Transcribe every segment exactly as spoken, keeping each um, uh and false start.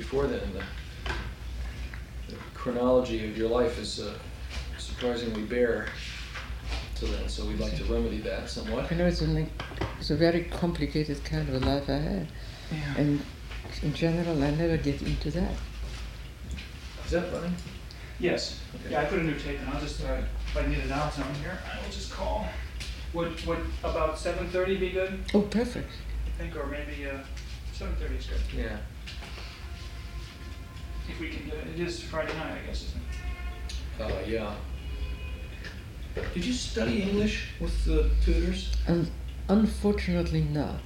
before then. And the, the chronology of your life is uh, surprisingly bare to that, so we'd like to remedy that somewhat. You know, it's, an, it's a very complicated kind of a life I had. Yeah. And in general, I never get into that. Is that running? Yes. Okay. Yeah, I put a new tape in. I'll just, uh, if I need an out on here, I will just call. Would would about seven thirty be good? Oh, perfect. I think, or maybe uh, seven thirty is good. Yeah. If we can get it. It is Friday night, I guess, isn't it? Uh, yeah. Did you study English with the tutors? Um, unfortunately not.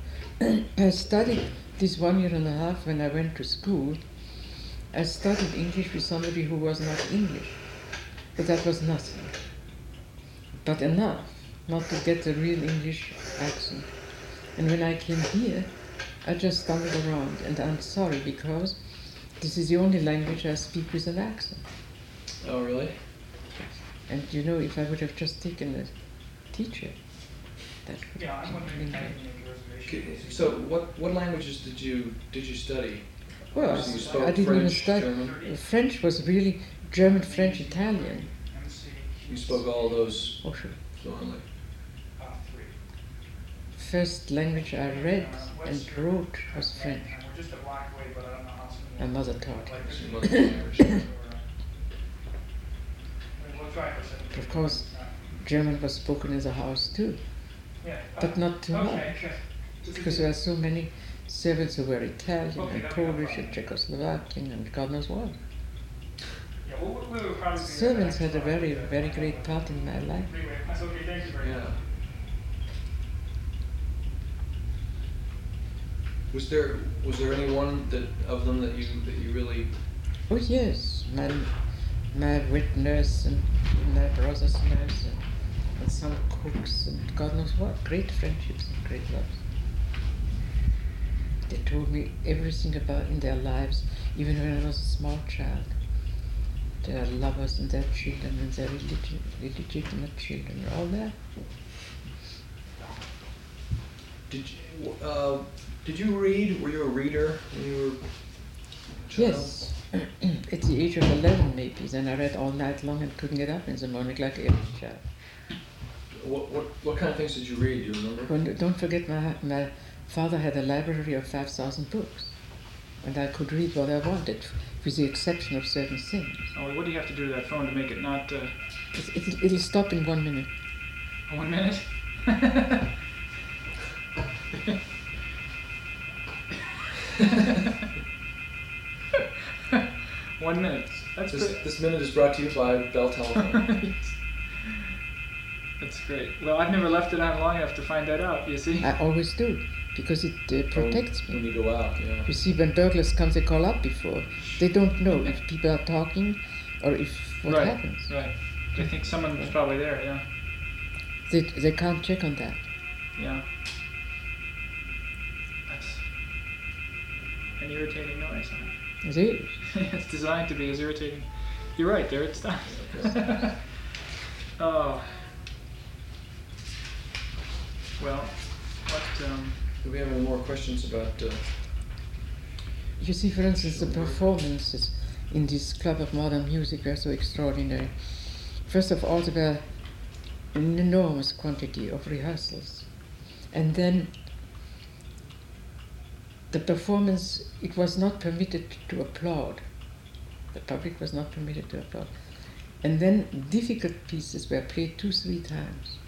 I studied this one year and a half when I went to school. I studied English with somebody who was not English, but that was nothing. But enough, not to get a real English accent. And when I came here, I just stumbled around, and I'm sorry, because this is the only language I speak with an accent. Oh, really? And you know, if I would have just taken a teacher, that would yeah, have been good. So, what what languages did you did you study? Well, so I didn't French, even study. German? French was really German, French, Italian. You spoke all those oh, sure. fluently. First language I read and wrote was French. My mother taught it. Of course, German was spoken in the house too, but not too much, because there were so many servants who were Italian and Polish and Czechoslovakian and God knows what. Servants had a very, very great part in my life. Yeah. Was there was there any one that of them that you that you really? Oh yes, my my wet nurse and my brother's nurse and, and some cooks and God knows what. Great friendships and great loves. They told me everything about in their lives, even when I was a small child. Their lovers and their children and their illegi- illegitimate children, all that. Did you, uh, did you read? Were you a reader when you were a child? Yes. At the age of eleven, maybe. Then I read all night long and couldn't get up in the morning like every child. What what what kind of things did you read? Do you remember? Well, don't forget, my my father had a library of five thousand books, and I could read what I wanted, with the exception of certain things. Oh, what do you have to do to that phone to make it not? Uh... It, it it'll stop in one minute. One minute. One minute. That's this, pretty... this minute is brought to you by Bell Telephone. That's great. Well, I've never left it on long enough to find that out, you see. I always do, because it uh, protects oh, me. When you go out, yeah. You see, when burglars come, they call up before. They don't know if people are talking or if what right, happens. Right, right. They think someone was probably there, yeah. They, they can't check on that. Yeah. That's an irritating noise, huh? It is. It's designed to be as irritating. You're right, there it stops. Oh. Well, what, um... do we have any more questions about... Uh, you see, for instance, the performances in this club of modern music were so extraordinary. First of all, there were an enormous quantity of rehearsals. And then... the performance, it was not permitted to applaud. The public was not permitted to applaud. And then difficult pieces were played two, three times.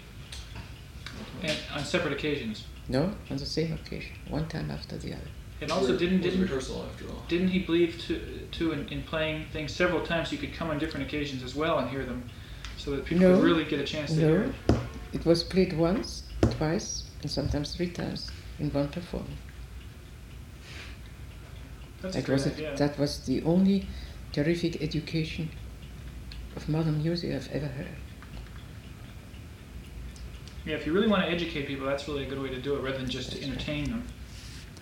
And on separate occasions? No, on the same occasion, one time after the other. And also, didn't didn't rehearsal after all. Didn't he believe to to in, in playing things several times, you could come on different occasions as well and hear them, so that people no, could really get a chance to no. hear it? No, it was played once, twice, and sometimes three times in one performance. That was, a, that was the only terrific education of modern music I've ever heard. Yeah, if you really want to educate people, that's really a good way to do it, rather than just that's to entertain right. them.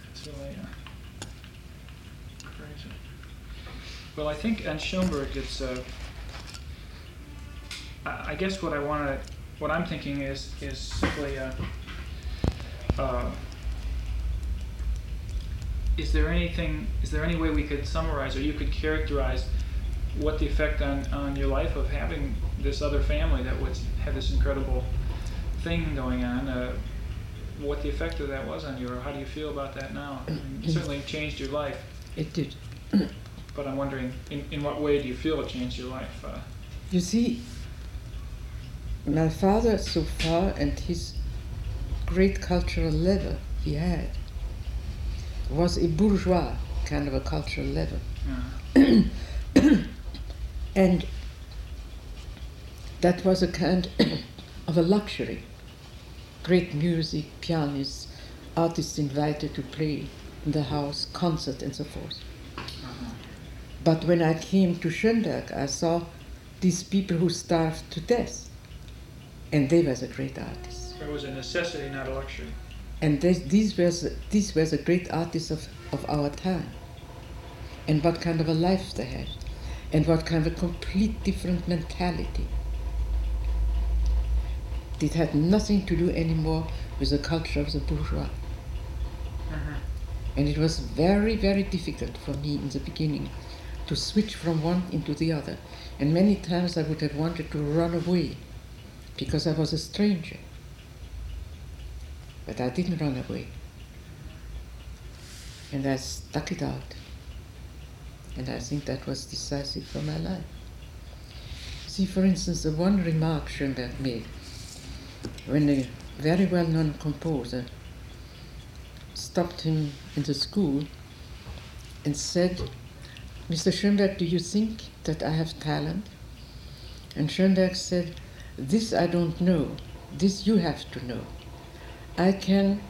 That's really uh, crazy. Well, I think on Schoenberg, it's. Uh, I, I guess what I want to, what I'm thinking is, is simply. Uh, uh, is there anything, is there any way we could summarize, or you could characterize what the effect on, on your life of having this other family that was, had this incredible thing going on, uh, what the effect of that was on you, or how do you feel about that now? I mean, it certainly changed your life. It did. But I'm wondering, in, in what way do you feel it changed your life? Uh, you see, my father so far, and his great cultural level he had, was a bourgeois kind of a cultural level. Yeah. And that was a kind of a luxury. Great music, pianists, artists invited to play in the house, concert and so forth. Uh-huh. But when I came to Schoenberg, I saw these people who starved to death. And they were the great artists. There was a necessity, not a luxury. And this, these, were the, these were the great artists of, of our time. And what kind of a life they had. And what kind of a complete different mentality. It had nothing to do anymore with the culture of the bourgeois. Uh-huh. And it was very, very difficult for me in the beginning to switch from one into the other. And many times I would have wanted to run away because I was a stranger. But I didn't run away. And I stuck it out. And I think that was decisive for my life. See, for instance, the one remark Schoenberg made, when a very well-known composer stopped him in the school and said, "Mister Schoenberg, do you think that I have talent?" And Schoenberg said, "This I don't know. This you have to know. I can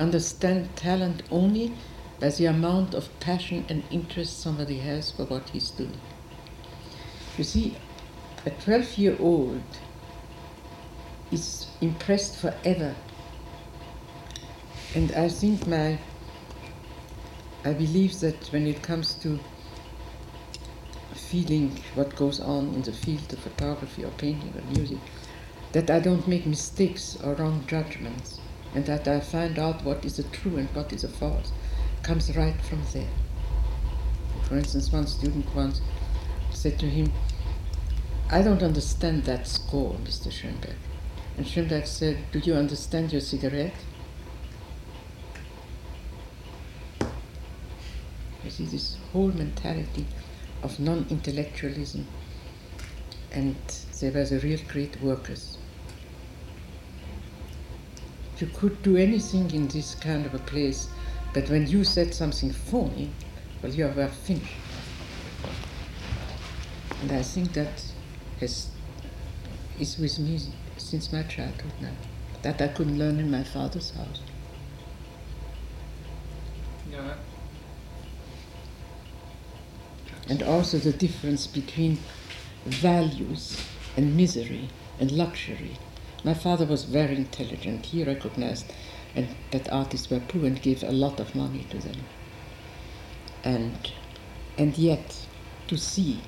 understand talent only by the amount of passion and interest somebody has for what he's doing." You see, a twelve-year-old is impressed forever. And I think my, I believe that when it comes to feeling what goes on in the field of photography or painting or music, that I don't make mistakes or wrong judgments, and that I find out what is the true and what is the false, comes right from there. For instance, one student once said to him, "I don't understand that score, Mister Schoenberg." And Schoenberg said, "Do you understand your cigarette?" You see, this whole mentality of non-intellectualism, and they were the real great workers. You could do anything in this kind of a place, but when you said something phony, well, you were finished. And I think that has, is with me since my childhood now, that I couldn't learn in my father's house. Yeah. And also the difference between values and misery and luxury. My father was very intelligent. He recognized and that artists were poor and gave a lot of money to them. And, and yet, to see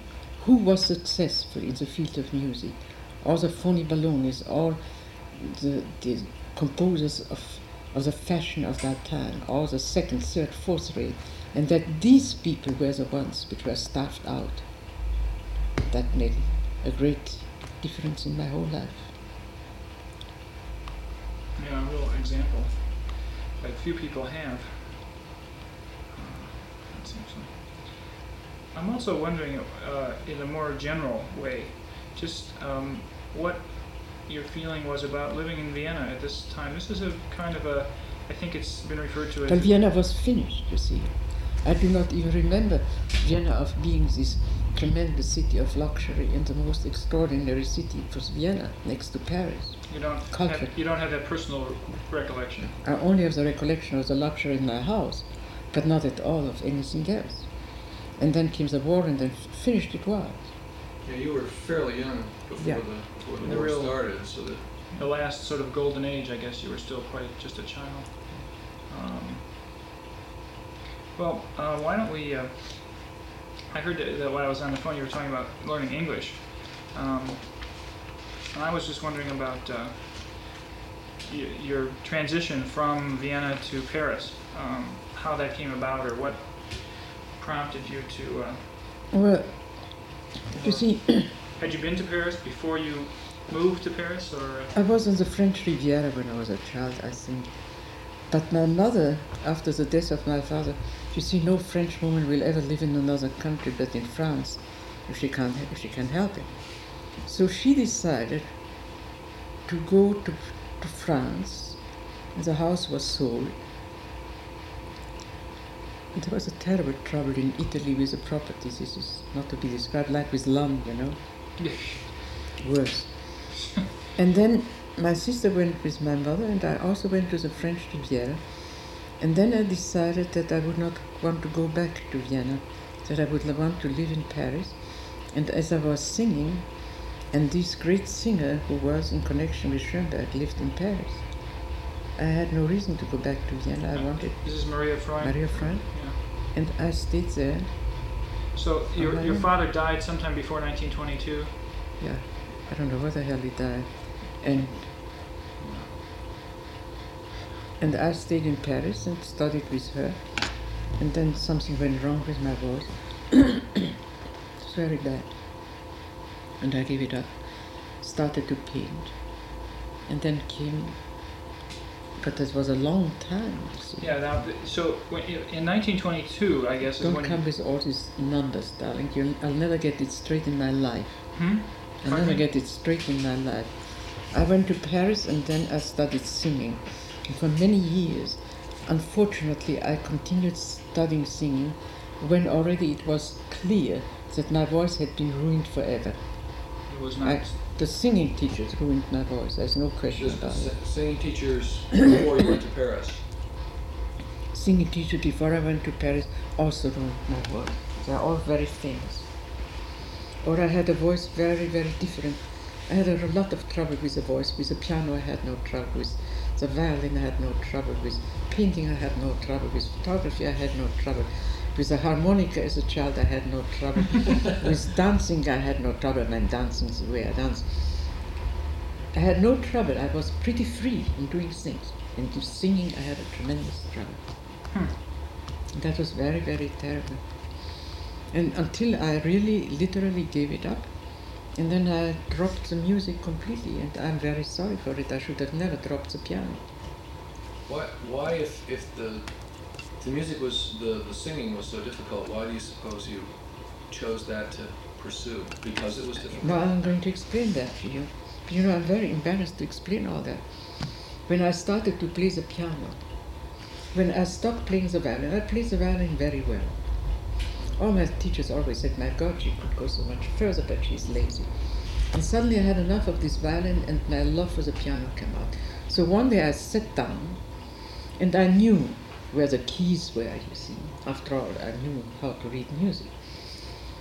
who was successful in the field of music, all the phony balloonies, all the, the composers of, of the fashion of that time, all the second, third, fourth rate, and that these people were the ones which were starved out. That made a great difference in my whole life. Yeah, a real example that few people have. That's interesting. I'm also wondering, uh, in a more general way, just um, what your feeling was about living in Vienna at this time. This is a kind of a, I think it's been referred to as... But Vienna was finished, you see. I do not even remember Vienna of being this tremendous city of luxury and the most extraordinary city. It was Vienna, next to Paris. You don't, have, you don't have that personal recollection? I only have the recollection of the luxury in my house, but not at all of anything else. And then came the war, and then finished it was. Yeah, you were fairly young before yeah. the, before the, the war real, started. So that the last sort of golden age, I guess, you were still quite just a child. Um, well, uh, why don't we... Uh, I heard that, that while I was on the phone, you were talking about learning English. Um, and I was just wondering about uh, y- your transition from Vienna to Paris. Um, how that came about, or what prompted you to... Uh, well, you see... Had you been to Paris before you moved to Paris, or...? I was on the French Riviera when I was a child, I think. But my mother, after the death of my father, you see, no French woman will ever live in another country but in France, if she can, if she can help it. So she decided to go to, to France, and the house was sold. And there was a terrible trouble in Italy with the properties. This is not to be described, like with London, you know? Worse. And then my sister went with my mother, and I also went to the French Riviera. And then I decided that I would not want to go back to Vienna, that I would want to live in Paris. And as I was singing, and this great singer who was in connection with Schoenberg lived in Paris, I had no reason to go back to Vienna. I wanted... This is Maria Freund? Maria Freund. Yeah. And I stayed there. So your your father died sometime before nineteen twenty-two? Yeah. I don't know what the hell he died. And... And I stayed in Paris and studied with her. And then something went wrong with my voice. It's very bad. And I gave it up. Started to paint. And then came... But that was a long time. So yeah, that, so when, in nineteen twenty-two, I guess... Don't is when come with all these numbers, darling. You'll, I'll never get it straight in my life. Hmm? I'll Pardon never me? get it straight in my life. I went to Paris and then I started singing. For many years, unfortunately, I continued studying singing when already it was clear that my voice had been ruined forever. It was not. I, the singing teachers ruined my voice, there's no question about s- it. Singing teachers before you went to Paris? Singing teachers before I went to Paris also ruined my voice. They're all very famous. Or I had a voice very, very different. I had a lot of trouble with the voice. With the piano I had no trouble with. The violin I had no trouble with, painting I had no trouble with, photography I had no trouble with, the harmonica as a child I had no trouble with, dancing I had no trouble, and I'm dancing the way I dance. I had no trouble, I was pretty free in doing things, and in singing I had a tremendous trouble. Hmm. That was very, very terrible. And until I really, literally gave it up, and then I dropped the music completely, and I'm very sorry for it. I should have never dropped the piano. Why, why if, if the the music was, the, the singing was so difficult, why do you suppose you chose that to pursue? Because it was difficult? Well, I'm going to explain that to you. You know, I'm very embarrassed to explain all that. When I started to play the piano, when I stopped playing the violin, I played the violin very well. All my teachers always said, my God, she could go so much further, but she's lazy. And suddenly I had enough of this violin, and my love for the piano came out. So one day I sat down, and I knew where the keys were, you see. After all, I knew how to read music.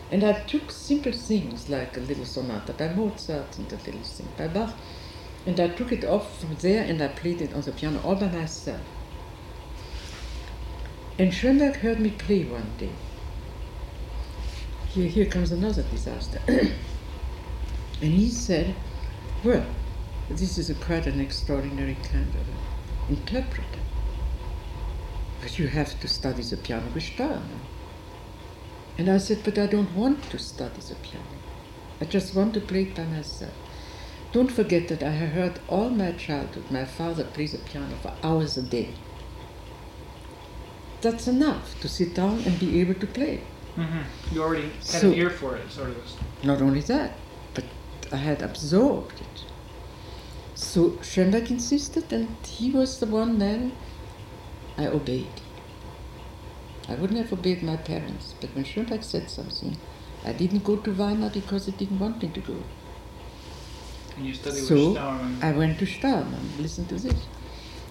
And I took simple things, like a little sonata by Mozart, and a little thing by Bach, and I took it off from there, and I played it on the piano all by myself. And Schoenberg heard me play one day. Here, here comes another disaster. And he said, well, this is a quite an extraordinary kind of interpreter. But you have to study the piano with Steiner. And I said, but I don't want to study the piano. I just want to play it by myself. Don't forget that I heard all my childhood my father play the piano for hours a day. That's enough to sit down and be able to play. Mm-hmm. You already had so, an ear for it, sort of. Not only that, but I had absorbed it. So Schoenberg insisted, and he was the one man I obeyed. I wouldn't have obeyed my parents, but when Schoenberg said something, I didn't go to Weimar because he didn't want me to go. And you studied so with Stallman. I went to Stallman, listen to this.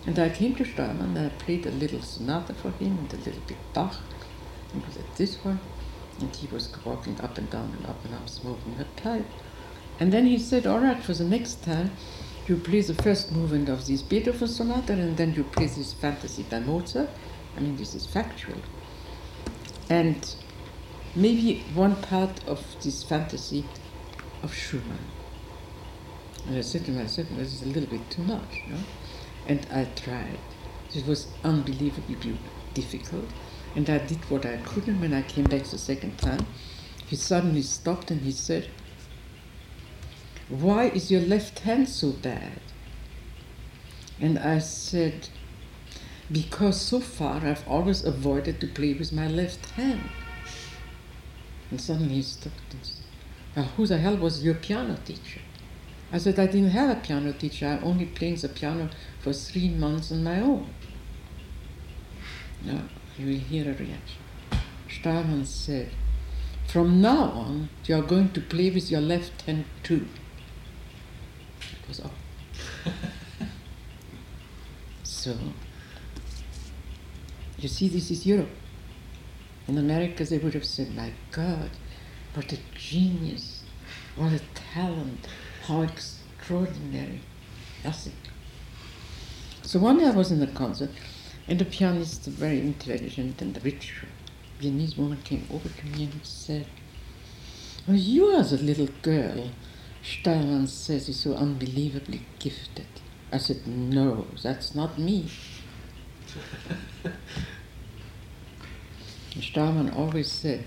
And I came to Stallman, and I played a little sonata for him, and a little bit Bach. He was at this one, and he was walking up and down and up and up, smoking a pipe. And then he said, all right, for the next time, you play the first movement of this Beethoven sonata, and then you play this fantasy by Mozart. I mean, this is factual. And maybe one part of this fantasy of Schumann. And I said to myself, this is a little bit too much, you know? And I tried. It was unbelievably beautiful. difficult, and I did what I could, and when I came back the second time, he suddenly stopped and he said, "Why is your left hand so bad?" And I said, "Because so far I've always avoided to play with my left hand." And suddenly he stopped and said, "Well, who the hell was your piano teacher?" I said, "I didn't have a piano teacher, I'm only playing the piano for three months on my own." Now, you will hear a reaction. Stallman said, "From now on, you are going to play with your left hand too." It was all. So, you see, this is Europe. In America, they would have said, "My God, what a genius, what a talent, how extraordinary." Nothing. So one day I was in a concert, and the pianist, very intelligent and rich Viennese woman, came over to me and said, "Well, you as a little girl, Stallman says, is so unbelievably gifted." I said, "No, that's not me." Stallman always said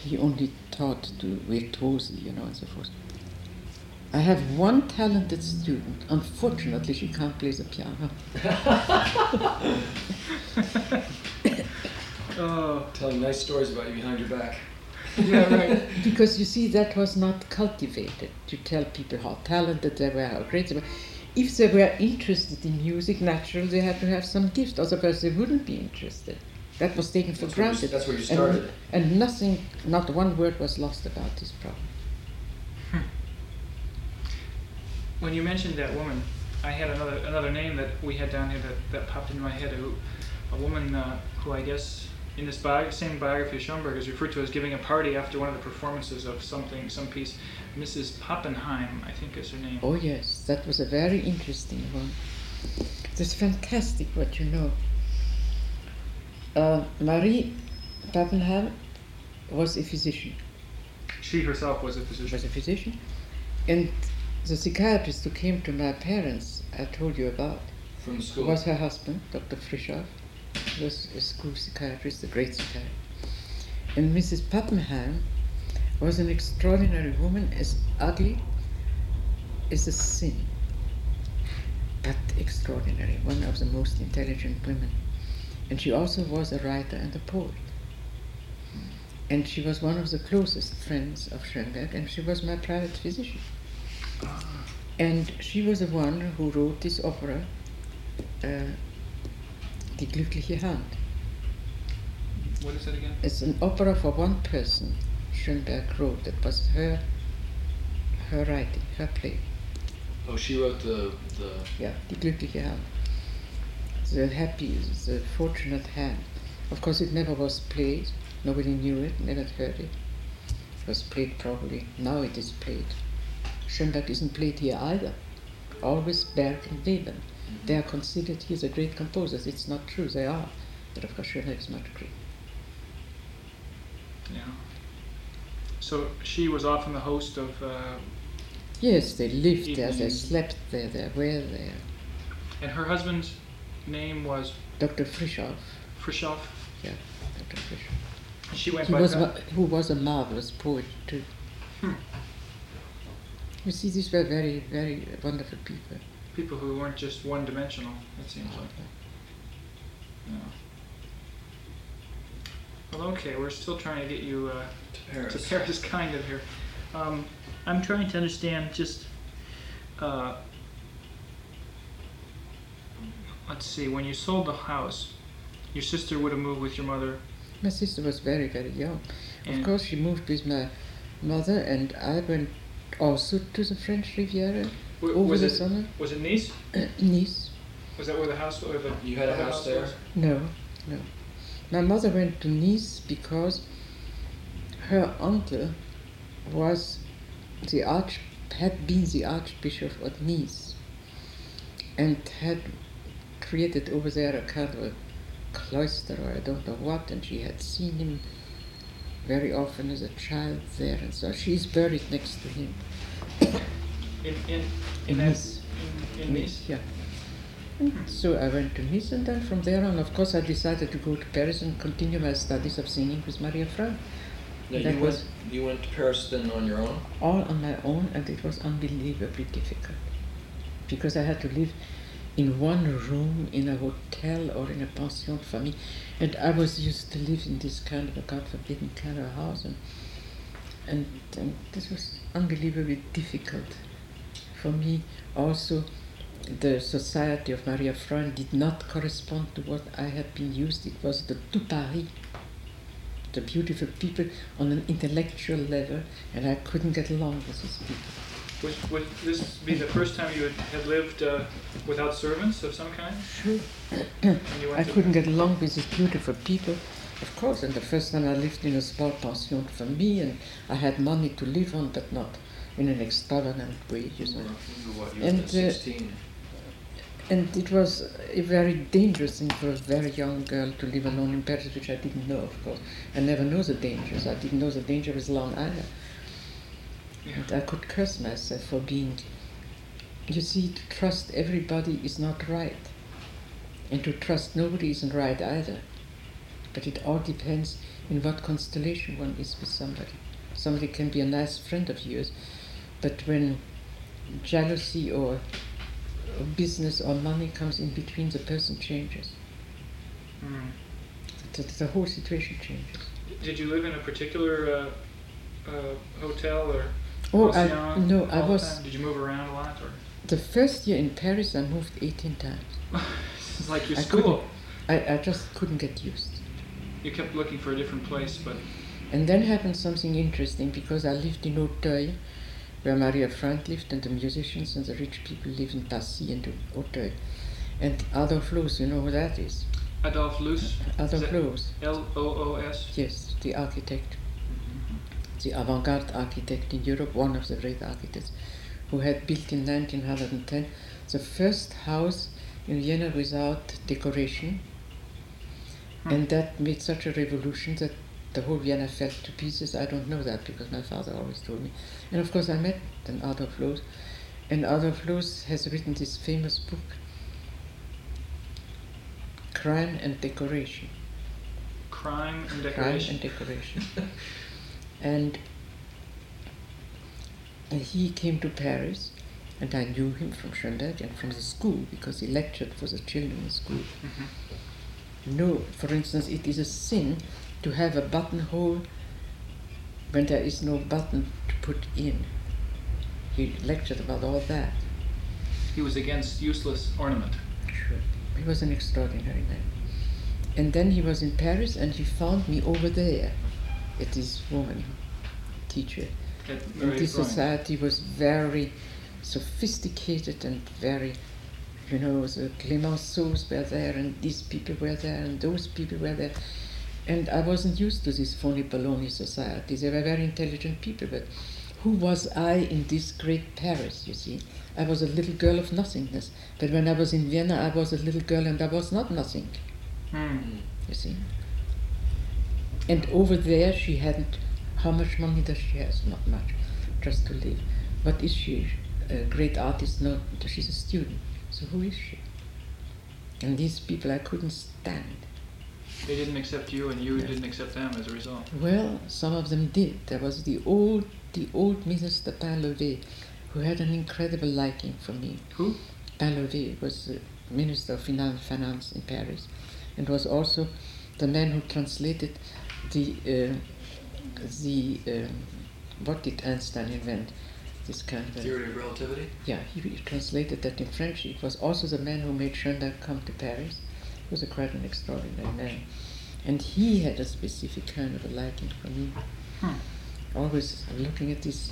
he only taught to virtuosi, you know, and so forth. I have one talented student. Unfortunately, she can't play the piano. Oh, telling nice stories about you behind your back. Yeah, right. Because you see, that was not cultivated, to tell people how talented they were, how great they were. If they were interested in music, naturally they had to have some gift, otherwise they wouldn't be interested. That was taken for that's granted. Where you, that's where you started. And, and nothing, not one word was lost about this problem. Hmm. When you mentioned that woman, I had another another name that we had down here that, that popped into my head. A, a woman uh, who I guess in this bio, same biography of Schoenberg is referred to as giving a party after one of the performances of something, some piece. Missus Pappenheim, I think is her name. Oh yes, that was a very interesting one. It's fantastic what you know. Uh, Marie Pappenheim was a physician. She herself was a physician. Was a physician. And the psychiatrist who came to my parents, I told you about, from school, was her husband, Doctor Frischauf. He was a school psychiatrist, a great psychiatrist. And Missus Pappenheim was an extraordinary woman, as ugly as a sin, but extraordinary, one of the most intelligent women. And she also was a writer and a poet. And she was one of the closest friends of Schoenberg, and she was my private physician. And she was the one who wrote this opera, uh, Die Glückliche Hand. What is that again? It's an opera for one person Schoenberg wrote. That was her her writing, her play. Oh, she wrote the... the yeah, Die Glückliche Hand. The happy, the fortunate hand. Of course, it never was played. Nobody knew it, never heard it. It was played probably. Now it is played. Schoenberg isn't played here either. Always Berg and Weber. Mm-hmm. They are considered here the great composers. It's not true, they are. But of course, Schoenberg is not great. Yeah. So she was often the host of... Uh, yes, they lived evening. There, they slept there, they were there. And her husband's name was? Doctor Frischauf. Frischauf? Yeah, Doctor Frischauf. She went he by was ma- Who was a marvelous poet, too. Hmm. You see, these were very, very wonderful people. People who weren't just one-dimensional, it seems oh, like. Yeah. No. Well, okay, we're still trying to get you uh, to Paris. To Paris, kind of, here. Um, I'm trying to understand just, uh, let's see, when you sold the house, your sister would have moved with your mother? My sister was very, very young. And of course, she moved with my mother, and I went also to the French Riviera w- over the it, summer. Was it Nice? Uh, Nice. Was that where the house was? You had a the house there? No, no. My mother went to Nice because her uncle was the arch had been the Archbishop of Nice and had created over there a kind of a cloister or I don't know what, and she had seen him very often as a child there, and so she's buried next to him. In in in, in Nice. In, in Nice, yeah. So I went to his, and then from there on, of course, I decided to go to Paris and continue my studies of singing with Maria Freund. Now you, went, you went to Paris then on your own? All on my own, and it was unbelievably difficult, because I had to live in one room in a hotel or in a pension famille, and I was used to live in this kind of a God forbidden kind of a house, and, and, and this was unbelievably difficult for me. Also, the society of Maria Freund did not correspond to what I had been used. It was the tout Paris, the beautiful people on an intellectual level, and I couldn't get along with these people. Would, would this be the first time you had lived uh, without servants of some kind? Sure. I couldn't get along with these beautiful people, of course, and the first time I lived in a small pension for me, and I had money to live on, but not in an extravagant way, you know. You and, uh, and it was a very dangerous thing for a very young girl to live alone in Paris, which I didn't know, of course. I never knew the dangers. I didn't know the danger was Long Island. Yeah. And I could curse myself for being... You see, to trust everybody is not right. And to trust nobody isn't right either. But it all depends in what constellation one is with somebody. Somebody can be a nice friend of yours, but when jealousy or business or money comes in between, the person changes. Mm. The, the whole situation changes. Did you live in a particular uh, uh, hotel or oh, I, no, I was. Did you move around a lot? Or? The first year in Paris, I moved eighteen times. It's like your I school. I, I just couldn't get used. You kept looking for a different place, but... And then happened something interesting, because I lived in Auteuil, where Maria Freund lived, and the musicians and the rich people live in Passy and Auteuil. And Adolf Loos, you know who that is? Adolf Loos? Adolf Loos. L O O S? Yes, the architect. Mm-hmm. The avant-garde architect in Europe, one of the great architects, who had built in nineteen ten the first house in Vienna without decoration. Hmm. And that made such a revolution that the whole Vienna fell to pieces. I don't know that because my father always told me. And of course I met an Adolf Loos. And Adolf Loos has written this famous book, Crime and Decoration. Crime and Decoration. Crime and Decoration. and, and he came to Paris, and I knew him from Schoenberg and from the school, because he lectured for the children's school. Mm-hmm. No, for instance, it is a sin to have a buttonhole when there is no button to put in. He lectured about all that. He was against useless ornament. Sure. He was an extraordinary man. And then he was in Paris, and he found me over there at this woman teacher. And this society was very sophisticated and very, you know, the Clemenceaus were there, and these people were there, and those people were there. And I wasn't used to this phony baloney society. They were very intelligent people, but who was I in this great Paris, you see? I was a little girl of nothingness. But when I was in Vienna, I was a little girl and I was not nothing, mm. you see? And over there she hadn't, how much money does she have? Not much, just to live. What is she? A great artist? No, she's a student. So who is she? And these people I couldn't stand. They didn't accept you, and you yes. didn't accept them as a result. Well, some of them did. There was the old the old Missus Pappenheim, who had an incredible liking for me. Who? Pappenheim was the Minister of Finance in Paris, and was also the man who translated the, uh, the um, what did Einstein invent? This kind of... Theory of relativity? Yeah, he translated that in French. It was also the man who made Schoenberg come to Paris. Was a quite an extraordinary man, and he had a specific kind of a liking for me. Hmm. Always looking at this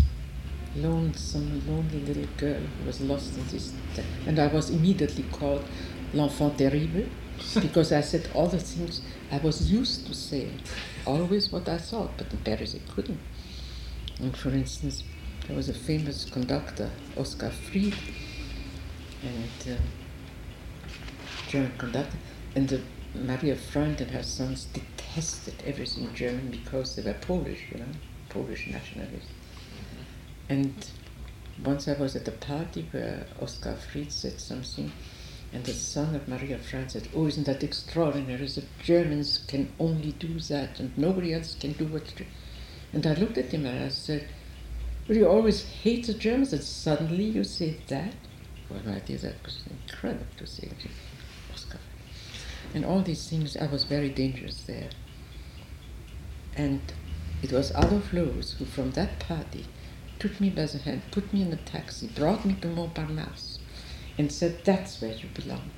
lonesome, lonely little girl who was lost in this, t- and I was immediately called l'enfant terrible, because I said all the things I was used to saying, always what I thought, but in Paris I couldn't. And for instance, there was a famous conductor, Oskar Fried, and uh, German conductor. And the Maria Freund and her sons detested everything German because they were Polish, you know, Polish nationalists. And once I was at a party where Oskar Fried said something And the son of Maria Freund said, "Oh, isn't that extraordinary? The Germans can only do that, and nobody else can do what you do." And I looked at him and I said, "Well, you always hate the Germans, and suddenly you say that?" Well, my dear, that was incredible to say. Oskar. And all these things, I was very dangerous there. And it was Adolf Loos who, from that party, took me by the hand, put me in a taxi, brought me to Montparnasse, and said, "That's where you belong.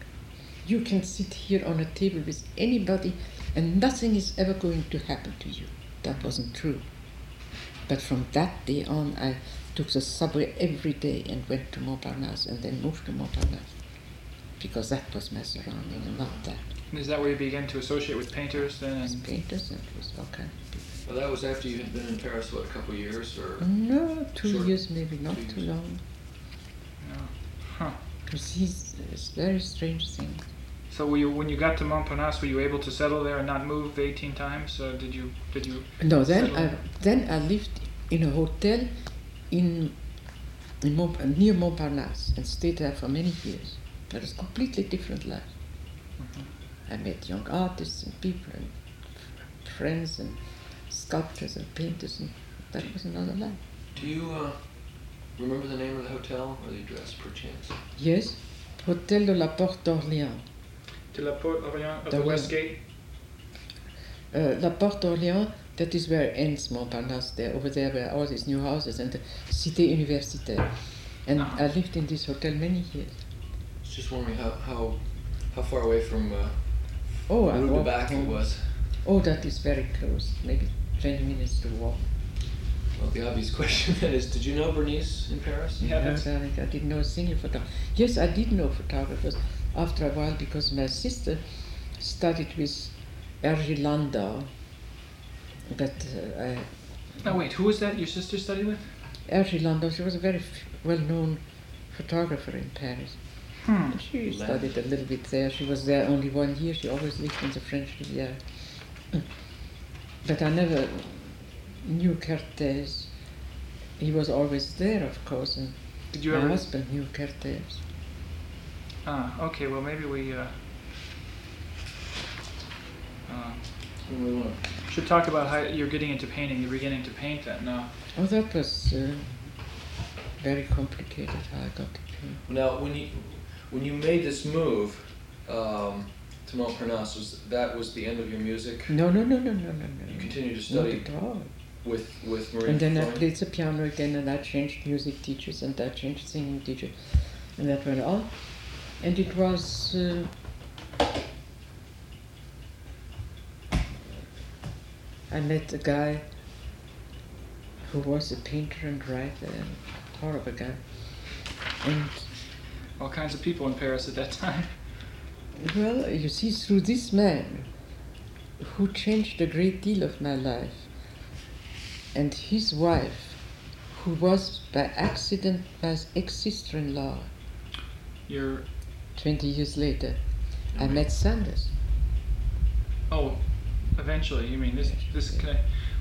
You can sit here on a table with anybody, and nothing is ever going to happen to you." That wasn't true. But from that day on, I took the subway every day and went to Montparnasse, and then moved to Montparnasse, because that was my surrounding and not that. And is that where you began to associate with painters then? With painters and with all kinds of people. Well, that was after you had been in Paris, what, a couple of years? Or no, two short, years, maybe not years. Too long. No. Huh. It's, it's very strange thing. So were you, when you got to Montparnasse, were you able to settle there and not move eighteen times? Uh, did you did you? No, then I, then I lived in a hotel in, in Mont, near Montparnasse and stayed there for many years. But it was a completely different life. Mm-hmm. I met young artists and people and friends and sculptors and painters, and that was another life. Do you uh, remember the name of the hotel or the address, perchance? Yes, Hotel de la Porte d'Orléans. De la Porte d'Orléans, of the West Gate? Uh, la Porte d'Orléans, that is where ends Montparnasse, there, over there where all these new houses and the Cité Universitaire. And ah. I lived in this hotel many years. I was just wondering how, how, how far away from uh, oh, Rue de Bac it was. Oh, that is very close, maybe twenty minutes to walk. Well, the obvious question then is, did you know Bernice in Paris? Yeah, yes, I, I didn't know a single photographer. Yes, I did know photographers after a while, because my sister studied with Ergy Landau. But uh, I... Now wait, who was that your sister studied with? Ergy Landau, she was a very f- well-known photographer in Paris. Hmm. She Lent. studied a little bit there. She was there only one year. She always lived in the French Riviera. But I never knew Kertész. He was always there, of course, and Did you my ever... husband knew Kertész. Ah, okay, well, maybe we uh, uh, we should talk about how you're getting into painting. You're beginning to paint that now. Oh, that was uh, very complicated, how I got to paint. Now, when you, when you made this move, um, Montparnasse, was that was the end of your music? No, no, no, no, no, no, no. You continued to study Not at all. with with Maria. And then Freund? I played the piano again, and I changed music teachers, and I changed singing teachers, and that went on. And it was uh, I met a guy who was a painter and writer, a horrible guy, and all kinds of people in Paris at that time. Well, you see, through this man, who changed a great deal of my life, and his wife, who was by accident my ex-sister-in-law. You're... Twenty years later, I mean, met Sanders. Oh, eventually, you mean this... this yeah.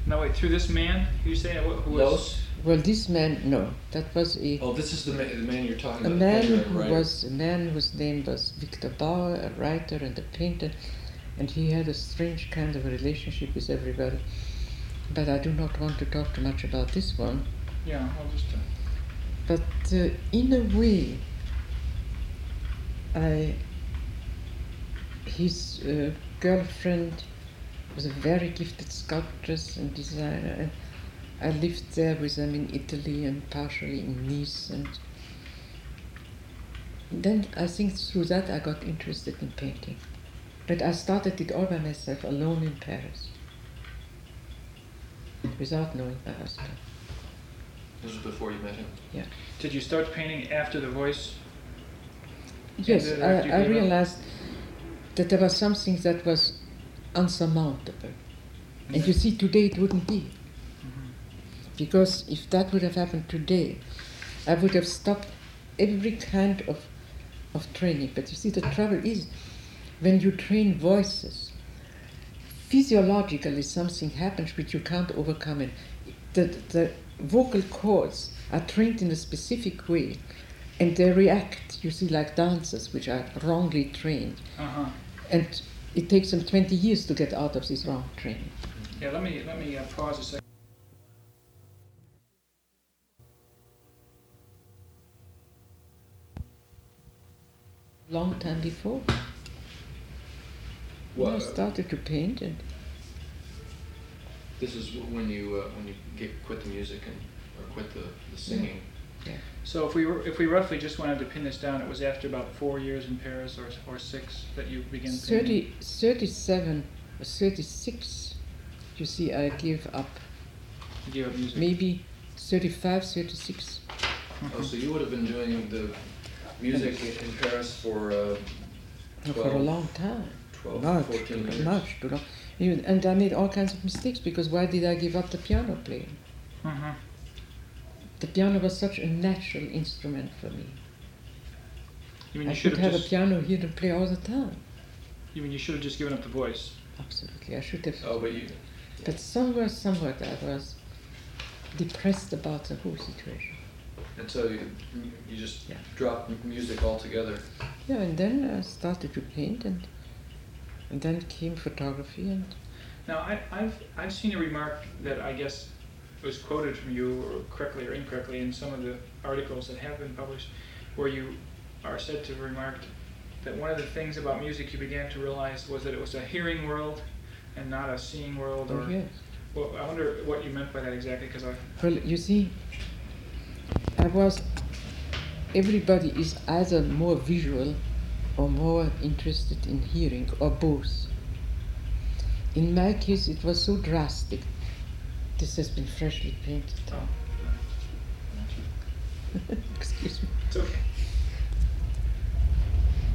No, wait, through this man, you say, who was... Loos? Well, this man, no, that was a... Oh, this is the man, the man you're talking about. A man who was, a man whose name was Victor Bauer, a writer and a painter, and he had a strange kind of a relationship with everybody. But I do not want to talk too much about this one. Yeah, I understand. But uh, in a way, I... His uh, girlfriend was a very gifted sculptress and designer, and I lived there with them in Italy and partially in Nice, and then I think through that I got interested in painting. But I started it all by myself, alone in Paris, without knowing my husband. This was before you met him? Yeah. Did you start painting after The Voice? Yes, I, I realized that there was something that was unsurmountable. Mm-hmm. And you see, today it wouldn't be. Because if that would have happened today, I would have stopped every kind of of training. But you see, the trouble is, when you train voices, physiologically something happens which you can't overcome. And the, the vocal cords are trained in a specific way, and they react, you see, like dancers, which are wrongly trained. Uh-huh. And it takes them twenty years to get out of this wrong training. Yeah, let me, let me uh, pause a second. Long time before. Well, I started to paint, and this is when you uh, when you get, quit the music and or quit the, the singing. Yeah. Yeah. So if we were, if we roughly just wanted to pin this down, it was after about four years in Paris or or six that you began painting. thirty, thirty-seven or thirty-six. You see, I gave up. You gave up music. Maybe thirty-five, thirty-six. Mm-hmm. Oh, so you would have been doing the music in Paris for uh, twelve, for a long time. twelve, much, fourteen years. Much too long. Even, and I made all kinds of mistakes, because why did I give up the piano playing? Mm-hmm. The piano was such a natural instrument for me. You mean you I should have, have just a piano here to play all the time. You mean you should have just given up the voice? Absolutely, I should have. Oh, but you. But somewhere, somewhere, I was depressed about the whole situation. And so you, you just yeah. dropped music altogether. Yeah, and then I started to paint, and and then came photography. And now I, I've I've seen a remark that I guess was quoted from you, or correctly or incorrectly, in some of the articles that have been published, where you are said to have remarked that one of the things about music you began to realize was that it was a hearing world and not a seeing world. Or, oh, yes. Well, I wonder what you meant by that exactly, because I. Well, you see, I was, everybody is either more visual or more interested in hearing, or both. In my case, it was so drastic. This has been freshly painted. Oh. Excuse me. It's okay.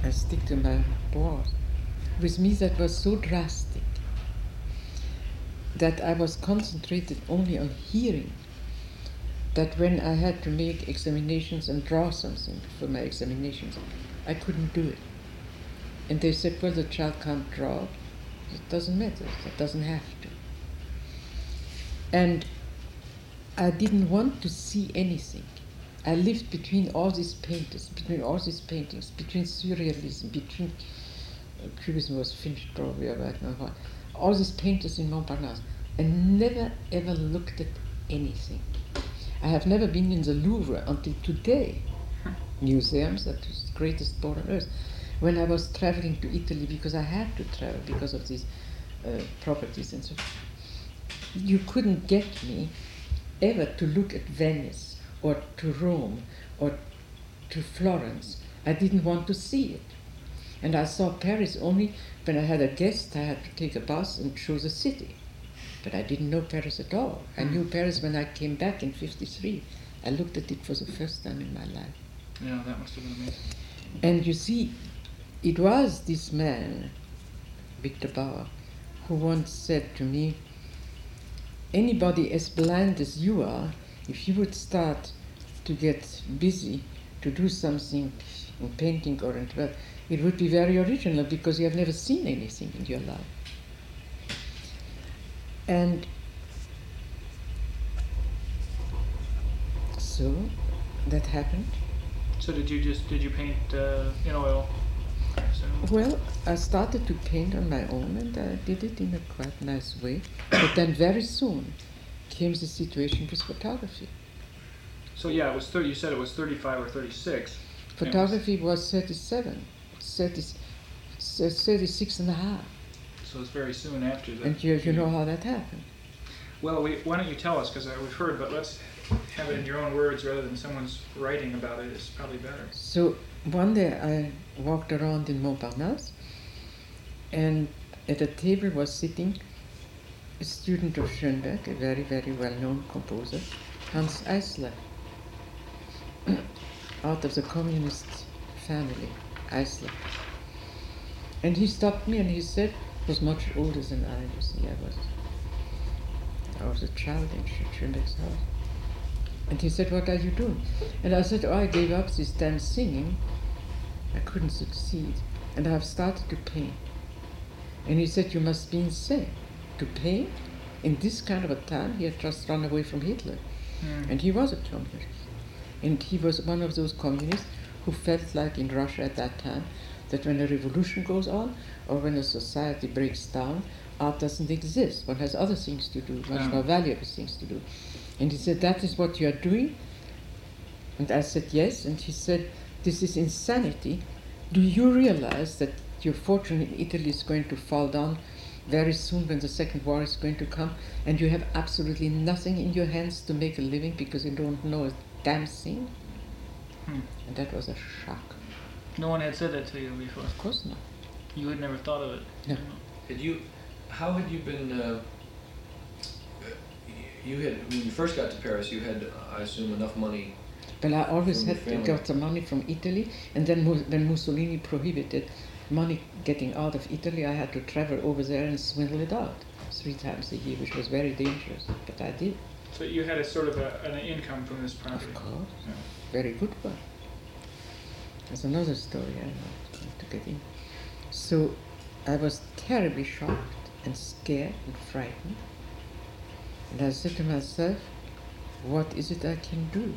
I stick to my board. With me, that was so drastic that I was concentrated only on hearing, that when I had to make examinations and draw something for my examinations, I couldn't do it. And they said, well, the child can't draw. It doesn't matter. It doesn't have to. And I didn't want to see anything. I lived between all these painters, between all these paintings, between surrealism, between uh, Cubism was finished probably about now, all these painters in Montparnasse, and never ever looked at anything. I have never been in the Louvre until today. Museums, that is the greatest sport on earth. When I was traveling to Italy, because I had to travel because of these uh, properties and so on, you couldn't get me ever to look at Venice or to Rome or to Florence. I didn't want to see it. And I saw Paris only when I had a guest. I had to take a bus and show the city. But I didn't know Paris at all. I knew Paris when I came back in fifty-three. I looked at it for the first time in my life. Yeah, that must have been amazing. And you see, it was this man, Victor Bauer, who once said to me, anybody as blind as you are, if you would start to get busy, to do something in painting or in work, it would be very original, because you have never seen anything in your life. And so that happened. So did you just, did you paint uh, in oil? So. Well, I started to paint on my own, and I did it in a quite nice way. But then very soon came the situation with photography. So yeah, it was thirty, you said it was thirty-five or thirty-six. Photography was, was thirty-seven, thirty, thirty-six and a half. So it's very soon after that. And you, you know how that happened. Well, we, why don't you tell us, because we've heard, but let's have it in your own words rather than someone's writing about it. It's probably better. So one day I walked around in Montparnasse, and at a table was sitting a student of Schoenberg, a very, very well-known composer, Hans Eisler, out of the communist family, Eisler. And he stopped me and he said, he was much older than I, you see, I was. I was a child in Schoenberg's house. And he said, what are you doing? And I said, oh, I gave up this damn singing. I couldn't succeed. And I have started to paint. And he said, you must be insane to paint in this kind of a time. He had just run away from Hitler. Mm. And he was a communist. And he was one of those communists who felt like in Russia at that time, that when a revolution goes on, or when a society breaks down, art doesn't exist. One has other things to do, much yeah. more valuable things to do. And he said, that is what you are doing? And I said, yes. And he said, this is insanity. Do you realize that your fortune in Italy is going to fall down very soon when the second war is going to come, and you have absolutely nothing in your hands to make a living because you don't know a damn thing? Hmm. And that was a shock. No one had said that to you before? Of course not. You had never thought of it? No. Had you, how had you been, uh, you had, when you first got to Paris, you had, I assume, enough money? Well, I always had got the money from Italy, and then when Mussolini prohibited money getting out of Italy, I had to travel over there and swindle it out three times a year, which was very dangerous, but I did. So you had a sort of a, an income from this property? Of course. Yeah. Very good one. That's another story I don't want to get in. So I was terribly shocked and scared and frightened. And I said to myself, what is it I can do?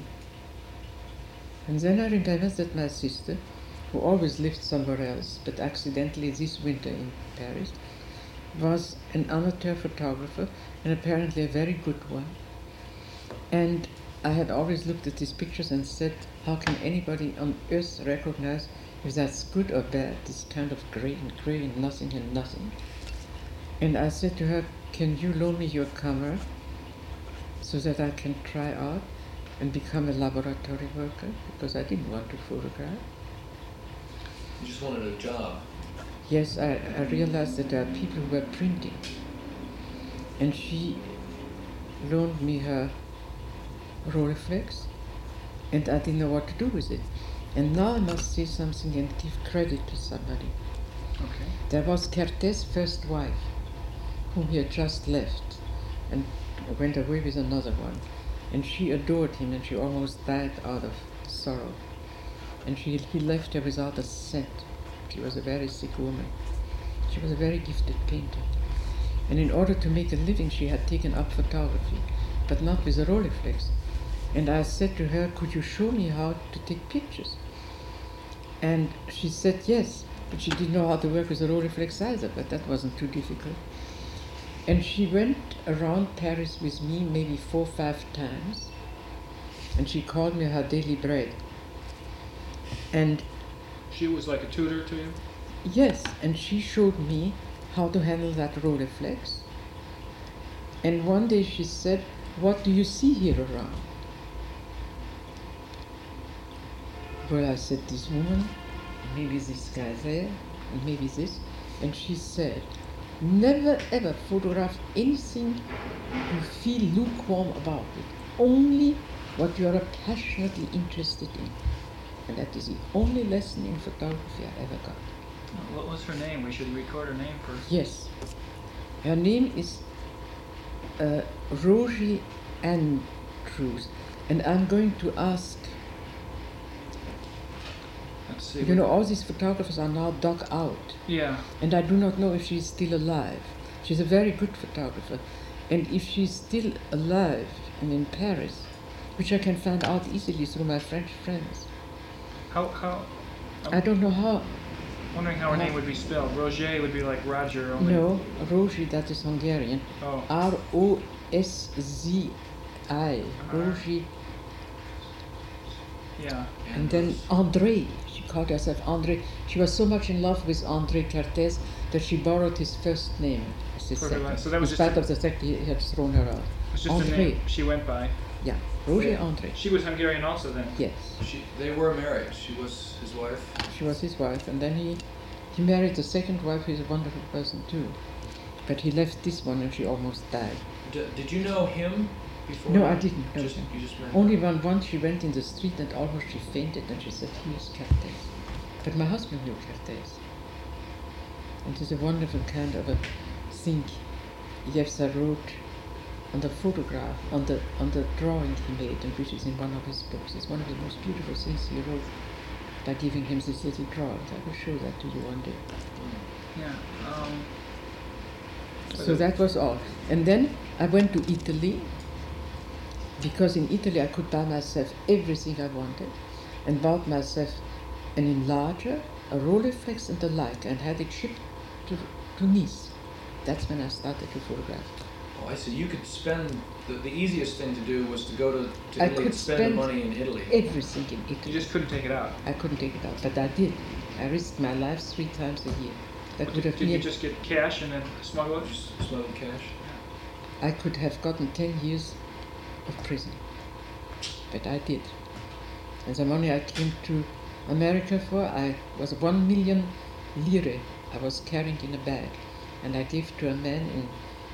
And then I remembered that my sister, who always lived somewhere else, but accidentally this winter in Paris, was an amateur photographer, and apparently a very good one. And I had always looked at these pictures and said, how can anybody on earth recognize if that's good or bad, this kind of gray and gray and nothing and nothing? And I said to her, can you loan me your camera so that I can try out and become a laboratory worker? Because I didn't want to photograph. You just wanted a job. Yes, I, I realized that there are people who are printing. And she loaned me her Rolleiflex, and I didn't know what to do with it. And now I must say something and give credit to somebody. Okay. There was Kerté's first wife, whom he had just left, and went away with another one. And she adored him, and she almost died out of sorrow. And she, he left her without a cent. She was a very sick woman. She was a very gifted painter. And in order to make a living, she had taken up photography, but not with a Rolleiflex. And I said to her, could you show me how to take pictures? And she said yes, but she didn't know how to work with a Rolleiflex either, but that wasn't too difficult. And she went around Paris with me maybe four or five times, and she called me her daily bread. And she was like a tutor to you? Yes, and she showed me how to handle that Rolleiflex. And one day she said, what do you see here around? Well, I said, this woman, maybe this guy there, and maybe this. And she said, never ever photograph anything you feel lukewarm about it. Only what you are passionately interested in. And that is the only lesson in photography I ever got. What was her name? We should record her name first. Yes. Her name is uh, Roger André. And I'm going to ask... See, you know, all these photographers are now dug out. Yeah. And I do not know if she's still alive. She's a very good photographer. And if she's still alive and in Paris, which I can find out easily through my French friends. How, how? I'm I don't know how. Wondering how her name would be spelled. Roger would be like Roger only. No, Roger, that is Hungarian. Oh. R O S Z I. Uh-huh. Roger. Yeah. And then André. Called herself André. She was so much in love with André Kertész that she borrowed his first name as his second. So that was in spite of the fact he had thrown her out. It was just André. The name she went by. Yeah, Roger yeah. André. She was Hungarian also then? Yes. She, they were married. She was his wife? She was his wife, and then he, he married the second wife, who's a wonderful person too. But he left this one and she almost died. D- did you know him? Before no, I didn't know just, him. You just Only one once she went in the street and almost she fainted and she said, he is Kertész. But my husband knew Kertész. And it is a wonderful kind of a thing. Yes, I wrote on the photograph, on the on the drawing he made, and which is in one of his books. It's one of the most beautiful things he wrote by giving him this little drawing. I will show that to you one day. Yeah. Um, so that was all. And then I went to Italy. because in Italy I could buy myself everything I wanted, and bought myself an enlarger, a Rolleiflex and the like, and had it shipped to, to Nice. That's when I started to photograph. Oh, I see. You could spend, the, the easiest thing to do was to go to, to Italy and spend, spend the money in Italy. Everything in Italy. You just couldn't take it out. I couldn't take it out, but I did. I risked my life three times a year. That would did, have did you just get cash and then smuggle it? Just smuggle cash? I could have gotten ten years of prison, but I did. And the money I came to America for, I was one million lire I was carrying in a bag, and I gave to a man in,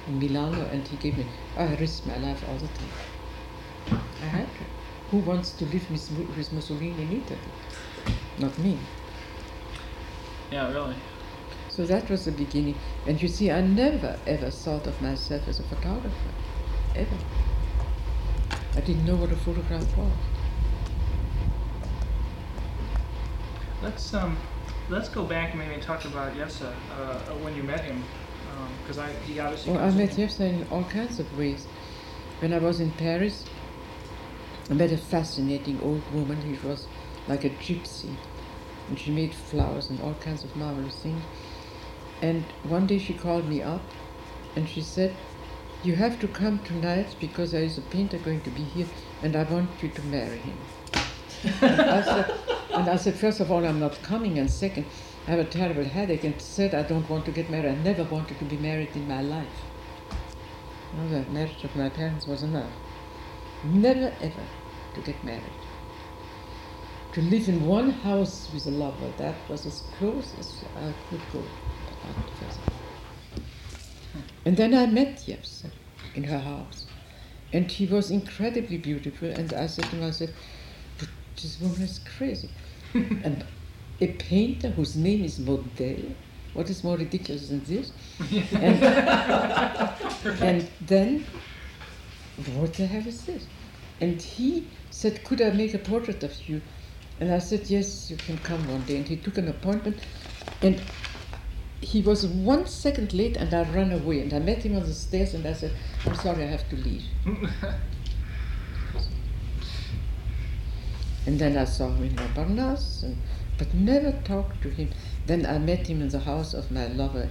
in Milano, and he gave me, oh, I risked my life all the time. I had to. Who wants to live with, with Mussolini in Italy? Not me. Yeah, really. So that was the beginning. And you see, I never, ever thought of myself as a photographer, ever. I didn't know what a photograph was. Let's um, let's go back maybe and talk about Jesse uh, when you met him, because um, I he obviously. Well, I met Jesse in all kinds of ways. When I was in Paris, I met a fascinating old woman who was like a gypsy, and she made flowers and all kinds of marvelous things. And one day she called me up, and she said, "You have to come tonight because there is a painter going to be here, and I want you to marry him." And I said, and I said, first of all, I'm not coming, and second, I have a terrible headache, and third, I don't want to get married. I never wanted to be married in my life. No, the marriage of my parents was enough. Never ever to get married. To live in one house with a lover, that was as close as I could go. And then I met Jepsen in her house, and he was incredibly beautiful, and I said to myself, but this woman is crazy. And a painter whose name is Model, what is more ridiculous than this? And, and then, what the hell is this? And he said, could I make a portrait of you? And I said, yes, you can come one day. And he took an appointment, and he was one second late, and I ran away, and I met him on the stairs, and I said, I'm sorry, I have to leave. And then I saw him in Montparnasse, and, but never talked to him. Then I met him in the house of my lover,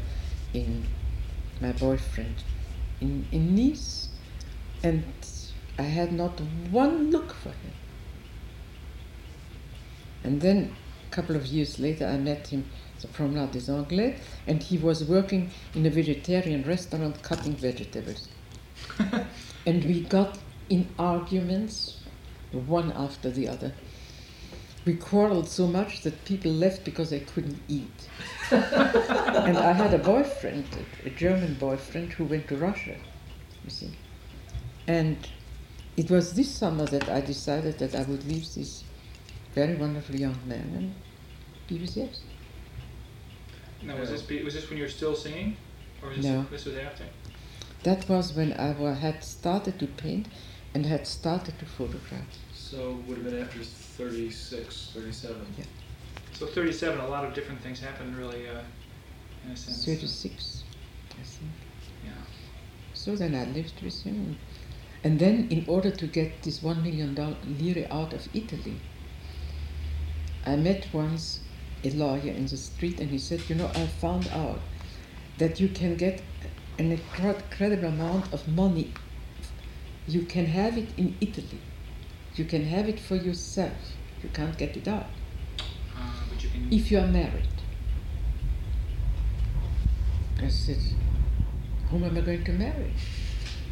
in my boyfriend, in, in Nice, and I had not one look for him. And then a couple of years later, I met him from La des Anglais, and he was working in a vegetarian restaurant cutting vegetables. And we got in arguments, one after the other. We quarreled so much that people left because they couldn't eat. And I had a boyfriend, a German boyfriend, who went to Russia, you see. And it was this summer that I decided that I would leave this very wonderful young man and be with Jesse. Now, was this, was this when you were still singing, or was this, no. This was after? That was when I had started to paint and had started to photograph. So would have been after thirty-six, thirty-seven. Yeah. So thirty-seven, a lot of different things happened really, uh, in a sense. thirty-six, I think. Yeah. So then I lived with him. And then in order to get this one million lire out of Italy, I met once a lawyer in the street, and he said, you know, I found out that you can get an incredible amount of money. You can have it in Italy. You can have it for yourself. You can't get it out. Uh, but you can... If you are married. I said, whom am I going to marry?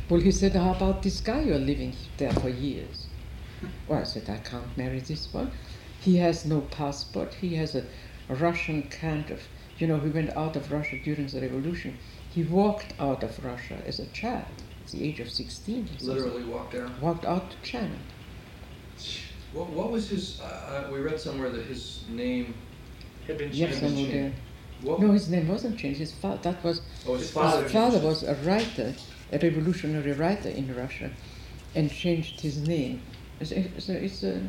Well, he said, how about this guy you're living there for years? Well, I said, I can't marry this one. He has no passport, he has a Russian kind of, you know, he went out of Russia during the revolution. He walked out of Russia as a child, at the age of sixteen. Literally walked out? Walked out to China. What, what was his, uh, we read somewhere that his name had been changed. Yes, I what? No, his name wasn't changed. His father, that was, oh, his father, his father was a writer, a revolutionary writer in Russia, and changed his name. So it's a...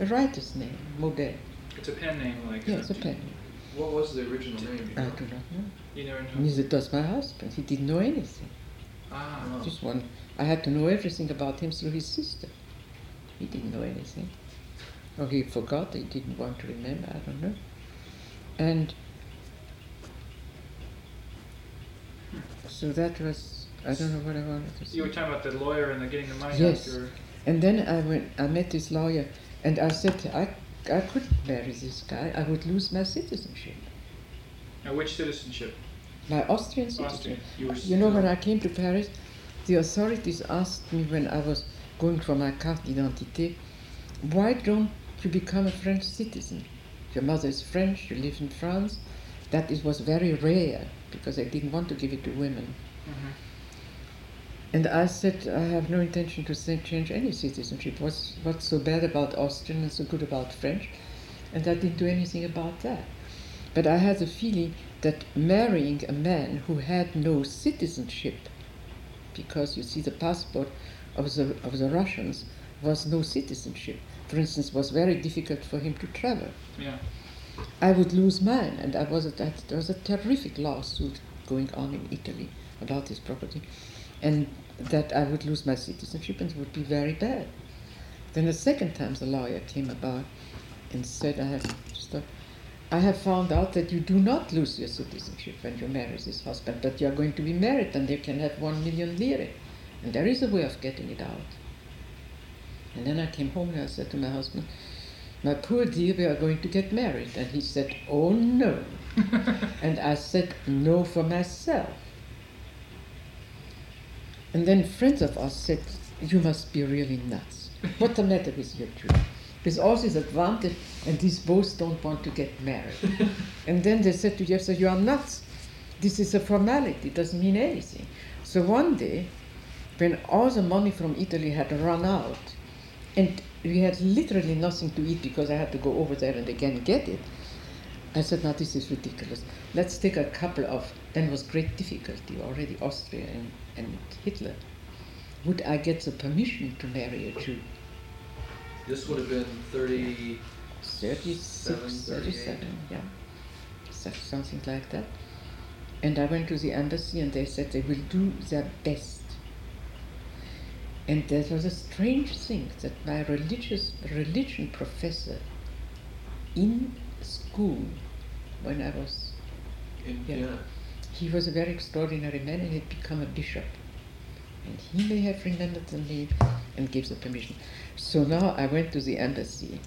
A writer's name, Model. It's a pen name, like. Yeah, it's a pen name. What was the original name? I do not know. You never know. Neither does my husband. He didn't know anything. Ah. Just one. I had to know everything about him through his sister. He didn't know anything. Or he forgot, he didn't want to remember, I don't know. And so that was, I don't know what I wanted to say. You were talking about the lawyer and the getting the money. Yes. After. And then I went, I met this lawyer, and I said, I, I couldn't marry this guy. I would lose my citizenship. Now, which citizenship? My Austrian citizenship. Austrian. You, you know, when I came to Paris, the authorities asked me when I was going for my carte d'identité, why don't you become a French citizen? Your mother is French, you live in France. That is, was very rare, because I didn't want to give it to women. Mm-hmm. And I said, I have no intention to say, change any citizenship. What's, what's so bad about Austrian and so good about French? And I didn't do anything about that. But I had the feeling that marrying a man who had no citizenship, because you see the passport of the, of the Russians was no citizenship. For instance, was very difficult for him to travel. Yeah. I would lose mine, and I was a, that, there was a terrific lawsuit going on in Italy about this property, and that I would lose my citizenship, and it would be very bad. Then the second time the lawyer came about and said, I have, stopped, I have found out that you do not lose your citizenship when you marry this husband, but you are going to be married, and you can have one million lire, and there is a way of getting it out. And then I came home and I said to my husband, my poor dear, we are going to get married. And he said, oh no. And I said, no for myself. And then friends of us said, you must be really nuts. What's the matter with you two? With all this advantage, and these both don't want to get married. And then they said to Jeff, you are nuts. This is a formality, it doesn't mean anything. So one day, when all the money from Italy had run out, and we had literally nothing to eat because I had to go over there and again get it, I said, now this is ridiculous. Let's take a couple of, then was great difficulty already, Austria and, and Hitler. Would I get the permission to marry a Jew? This would have been thirty... thirty-six, thirty-seven, yeah. Something like that. And I went to the embassy and they said they will do their best. And that was a strange thing that my religious religion professor in school, when I was, in, yeah, yeah. he was a very extraordinary man and had become a bishop. And he may have remembered the name and gave the permission. So now I went to the embassy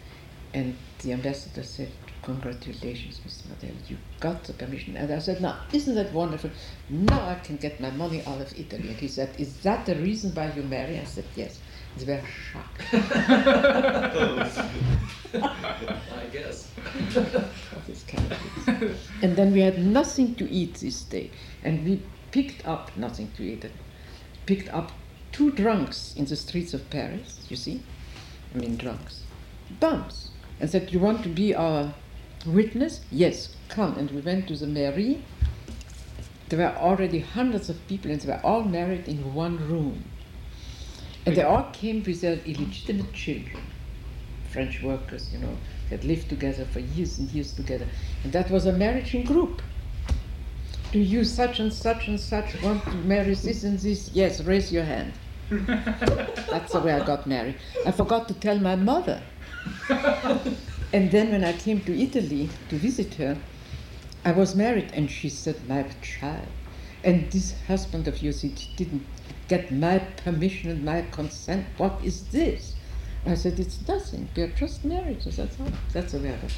and the ambassador said, congratulations, Mister Model, you got the permission. And I said, now, isn't that wonderful? Now I can get my money out of Italy. And he said, is that the reason why you marry? I said, yes. They were shocked. I guess. And then we had nothing to eat this day. And we picked up, nothing to eat, picked up two drunks in the streets of Paris, you see? I mean, drunks. Bums. And said, you want to be our witness? Yes, come. And we went to the mairie. There were already hundreds of people and they were all married in one room. And they all came with their illegitimate children, French workers, you know, that lived together for years and years together. And that was a marriage in group. Do you such and such and such want to marry this and this? Yes, raise your hand. That's the way I got married. I forgot to tell my mother. And then when I came to Italy to visit her, I was married and she said, my child, and this husband of yours, he didn't get my permission and my consent, what is this? I said, it's nothing, we are just married, so that's all. That's the way I got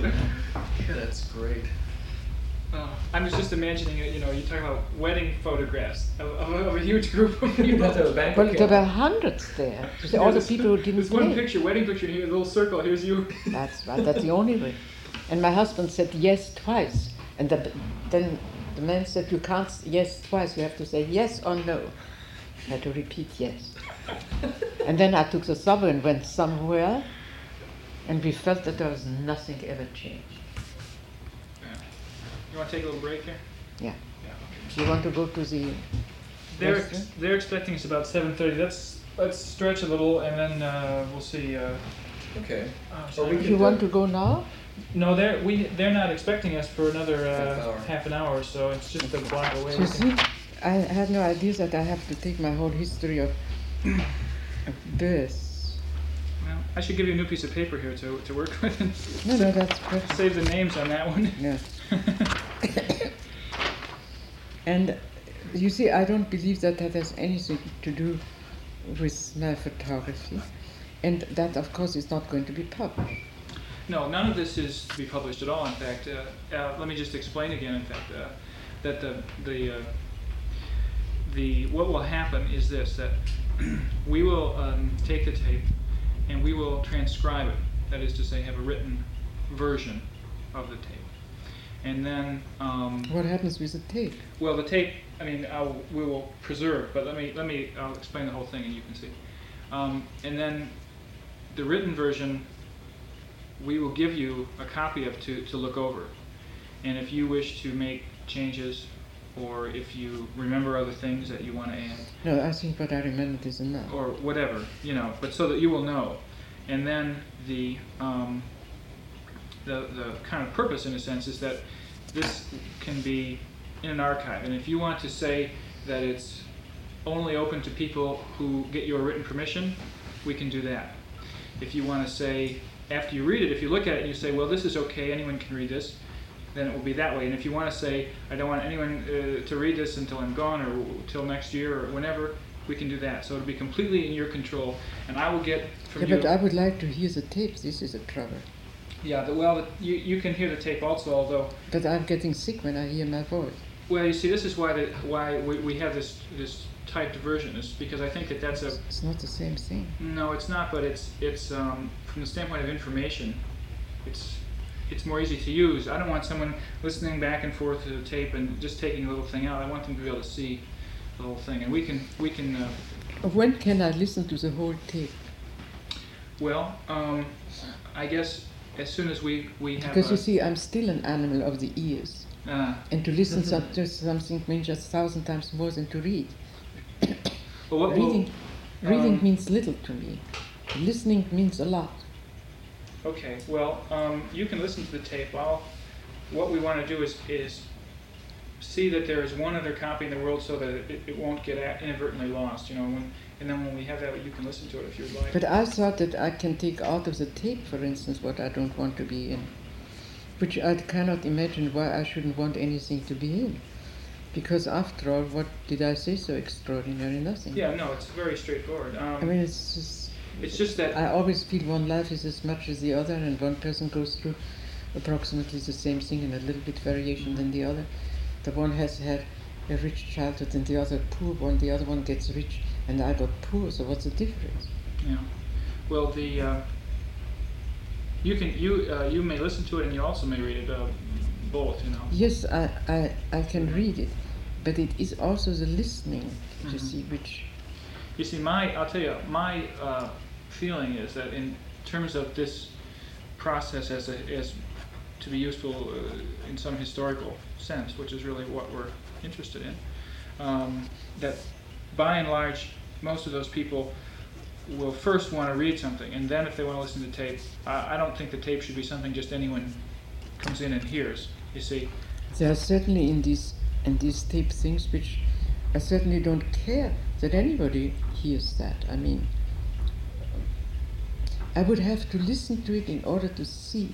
married. That's great. Uh, I'm just imagining, you know, you talk about wedding photographs of, of, of a huge group of people. Well, there were hundreds there. Just all the people who didn't There's one picture, wedding picture, and here, a little circle, here's you. That's right, that's the only way. And my husband said yes twice. And the, then the man said, you can't say yes twice, you have to say yes or no. I had to repeat yes. And then I took the subway and went somewhere, and we felt that there was nothing ever changed. You want to take a little break here? Yeah. Yeah, okay. Do you want to go to the They're ex- They're expecting us about seven thirty. Let's let's stretch a little and then uh, we'll see. Uh, okay. Uh, so well, we you want to go now? No, they're we they're not expecting us for another uh, half, hour. half an hour. So it's just a block away. You see, I had no idea that I have to take my whole history of birth I should give you a new piece of paper here to, to work with. No, no, that's perfect. Save the names on that one. Yeah. And you see, I don't believe that that has anything to do with my photography. And that, of course, is not going to be published. No, none of this is to be published at all, in fact. Uh, uh, let me just explain again, in fact, uh, that the, the, uh, the, what will happen is this, that we will um, take the tape and we will transcribe it, that is to say, have a written version of the tape. And then... Um, what happens with the tape? Well, the tape, I mean, I'll, we will preserve, but let me, let me, I'll explain the whole thing and you can see. Um, and then the written version, we will give you a copy of to, to look over. And if you wish to make changes, or if you remember other things that you want to add. No, I think what I remembered is enough. Or whatever, you know, but so that you will know. And then the, um, the, the kind of purpose, in a sense, is that this can be in an archive. And if you want to say that it's only open to people who get your written permission, we can do that. If you want to say, after you read it, if you look at it and you say, well, this is okay, anyone can read this, then it will be that way. And if you want to say, I don't want anyone uh, to read this until I'm gone or until next year or whenever, we can do that. So it'll be completely in your control. And I will get from yeah, you... But I would like to hear the tapes. This is a trouble. Yeah, the, well, the, you, you can hear the tape also, although... But I'm getting sick when I hear my voice. Well, you see, this is why the, why we, we have this this typed version, is because I think that that's a... It's not the same thing. No, it's not, but it's, it's um, from the standpoint of information, it's... it's more easy to use. I don't want someone listening back and forth to the tape and just taking a little thing out. I want them to be able to see the whole thing. And we can... we can. Uh, when can I listen to the whole tape? Well, um, I guess as soon as we, we have... Because you see, I'm still an animal of the ears. Uh, and to listen mm-hmm. to something means just a thousand times more than to read. Well, what, reading well, reading um, means little to me. Listening means a lot. Okay, well, um, you can listen to the tape. I'll, what we want to do is, is see that there is one other copy in the world so that it, it won't get at, inadvertently lost, you know, when, and then when we have that, you can listen to it if you'd like. But I thought that I can take out of the tape, for instance, what I don't want to be in, which I cannot imagine why I shouldn't want anything to be in. Because after all, what did I say so extraordinary? Nothing. Yeah, no, it's very straightforward. Um, I mean, it's just... It's just that I always feel one life is as much as the other, and one person goes through approximately the same thing and a little bit variation mm-hmm. than the other. The one has had a rich childhood and the other poor one. The other one gets rich and I got poor. So what's the difference? Yeah. Well, the uh, you can you uh, you may listen to it and you also may read it uh, both. You know. Yes, I, I I can read it, but it is also the listening. Mm-hmm. You see, which. You see, my I'll tell you, my uh, feeling is that in terms of this process as a, as to be useful uh, in some historical sense, which is really what we're interested in, um, that by and large, most of those people will first want to read something, and then if they want to listen to tape, I, I don't think the tape should be something just anyone comes in and hears, you see. There are certainly in these, in these tape things which I certainly don't care that anybody hears that. I mean, I would have to listen to it in order to see,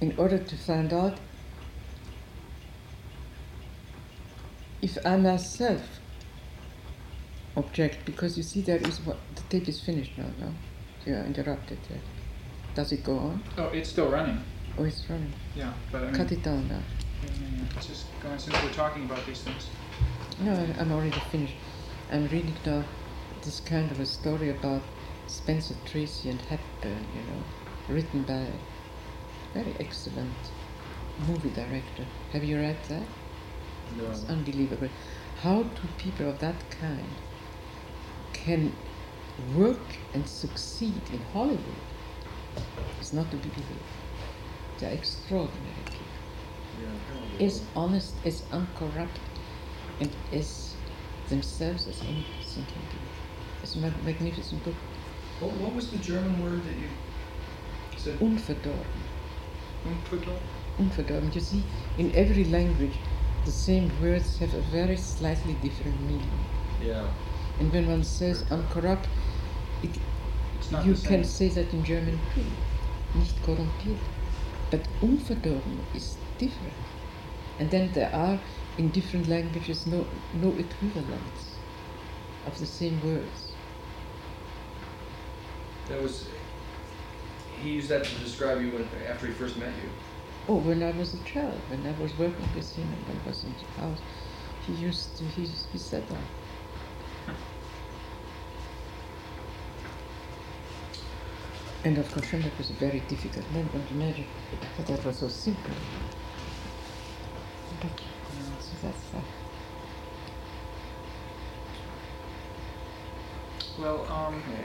in order to find out if I myself object, because you see there is what, the tape is finished now, no? You are interrupted. Right? Does it go on? Oh, it's still running. Oh, it's running. Yeah, but I mean... Cut it down now. Yeah, yeah, yeah. It's just going since we're talking about these things. No, I'm already finished. I'm reading now this kind of a story about Spencer Tracy and Hepburn, you know, written by a very excellent movie director. Have you read that? No. It's unbelievable. How two people of that kind can work and succeed in Hollywood is not to be believed. They're extraordinary people. Yeah, is honest, is uncorrupt, and is themselves as anything can be. It's a magnificent book. What, what was the German word that you said? Unverdorben. Unverdorben? Unverdorben. You see, in every language, the same words have a very slightly different meaning. Yeah. And when one says uncorrupt, it It's not you the same. Can say that in German too. Nicht korrumpiert. But unverdorben is different. And then there are, in different languages, no, no equivalents of the same words. That was, he used that to describe you when, after he first met you. Oh, when I was a child, when I was working with him, when I was in the house, he used to, he, he said that. And of course, Schoenberg was a very difficult man, but imagine that that was so simple. But, you know, so that's that. Well, um, okay.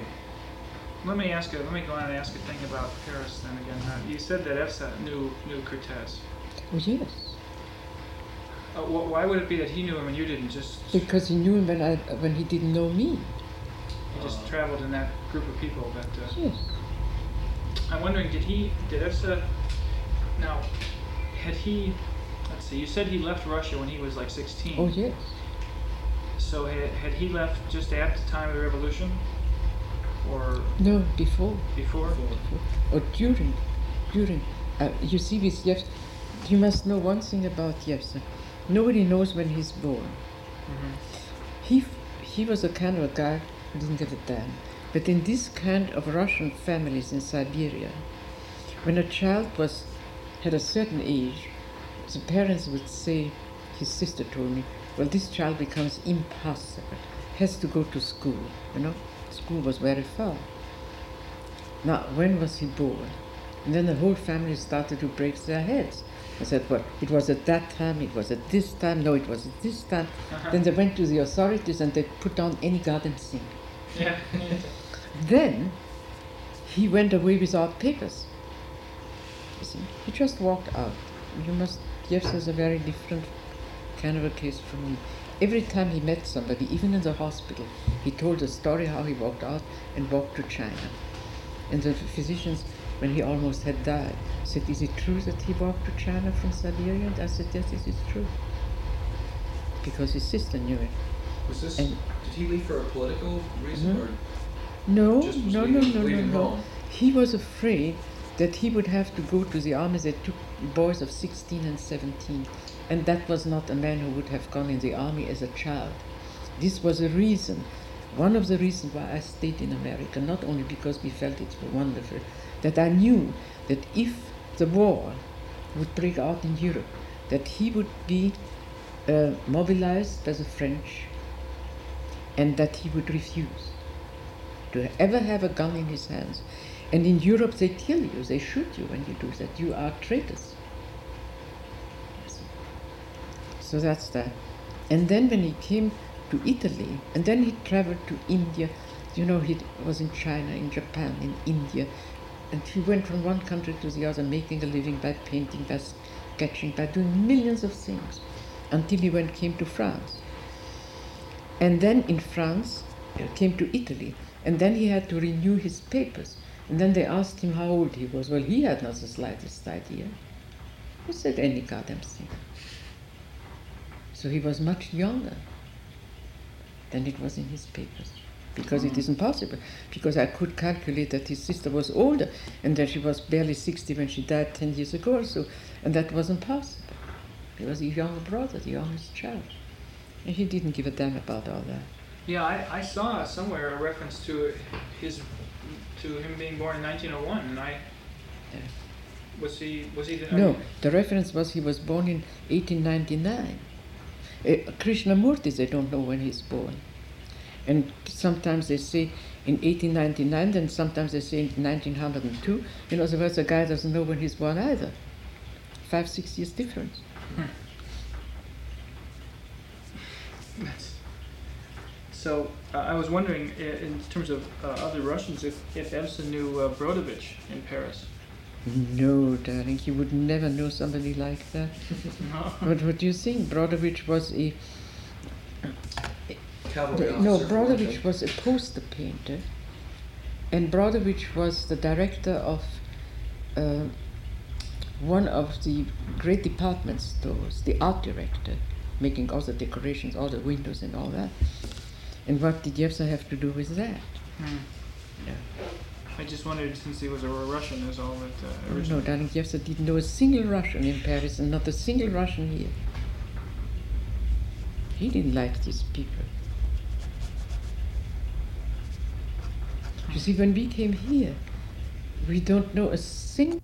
Let me ask you. Let me go on and ask a thing about Paris. Then again, huh? You said that Efsat knew knew Cortez. Oh yes. Uh, wh- why would it be that he knew him and you didn't? Just because he knew him when I when he didn't know me. He uh, just traveled in that group of people. But uh, yes. I'm wondering, did he? Did Efsat? Now, had he? Let's see. You said he left Russia when he was like sixteen. Oh yes. So had, had he left just at the time of the revolution? Or no, before. Before? Before. Or during. During. Uh, you see, with Yevs, you must know one thing about Yevs. Nobody knows when he's born. Mm-hmm. He he was a kind of a guy who didn't give a damn. But in this kind of Russian families in Siberia, when a child was had a certain age, the parents would say, his sister told me, well, this child becomes impossible, has to go to school, you know? School was very far. Now, when was he born? And then the whole family started to break their heads. I said, well, it was at that time, it was at this time, no, it was at this time. Uh-huh. Then they went to the authorities and they put down any goddamn thing. Yeah. Then he went away without papers. You see, he just walked out. You must, Yevs is a very different kind of a case for me. Every time he met somebody, even in the hospital, he told a story how he walked out and walked to China. And the physicians, when he almost had died, said, is it true that he walked to China from Siberia? And I said, yes, it is true. Because his sister knew it. Was this, and, did he leave for a political reason? No, or no, just no, leaving, no, no, no, no. Home? He was afraid that he would have to go to the army that took boys of sixteen and seventeen. And that was not a man who would have gone in the army as a child. This was a reason, one of the reasons why I stayed in America, not only because we felt it was wonderful, that I knew that if the war would break out in Europe, that he would be uh, mobilized by the French and that he would refuse to ever have a gun in his hands. And in Europe they kill you, they shoot you when you do that. You are traitors. So that's that. And then when he came to Italy, and then he traveled to India, you know, he was in China, in Japan, in India, and he went from one country to the other, making a living by painting, by sketching, by doing millions of things, until he went came to France. And then in France, he came to Italy, and then he had to renew his papers. And then they asked him how old he was. Well, he had not the slightest idea. Who said any goddamn thing? So he was much younger than it was in his papers, because mm. it isn't possible, because I could calculate that his sister was older and that she was barely sixty when she died ten years ago or so, and that wasn't possible. He was a younger brother, the youngest child, and he didn't give a damn about all that. Yeah, I, I saw somewhere a reference to his to him being born in nineteen oh one, and I... Yeah. Was he... was he? The, no, I mean, the reference was he was born in eighteen ninety-nine. Uh, Krishnamurti, they don't know when he's born. And sometimes they say in eighteen ninety-nine, then sometimes they say in nineteen oh two. In other words, a guy doesn't know when he's born either. Five, six years difference. Hmm. So uh, I was wondering, in, in terms of uh, other Russians, if, if Evsen knew uh, Brodovitch in Paris. No, darling, you would never know somebody like that. No. But what do you think? Brodovitch was a... Cavalry no, Brodovitch was a poster painter. And Brodovitch was the director of uh, one of the great department stores, the art director, making all the decorations, all the windows and all that. And what did Yevsa have to do with that? Hmm. Yeah. I just wondered, since he was a Russian, is all that uh, originally... No, darling, you also didn't know a single Russian in Paris, and not a single Russian here. He didn't like these people. You see, when we came here, we don't know a single...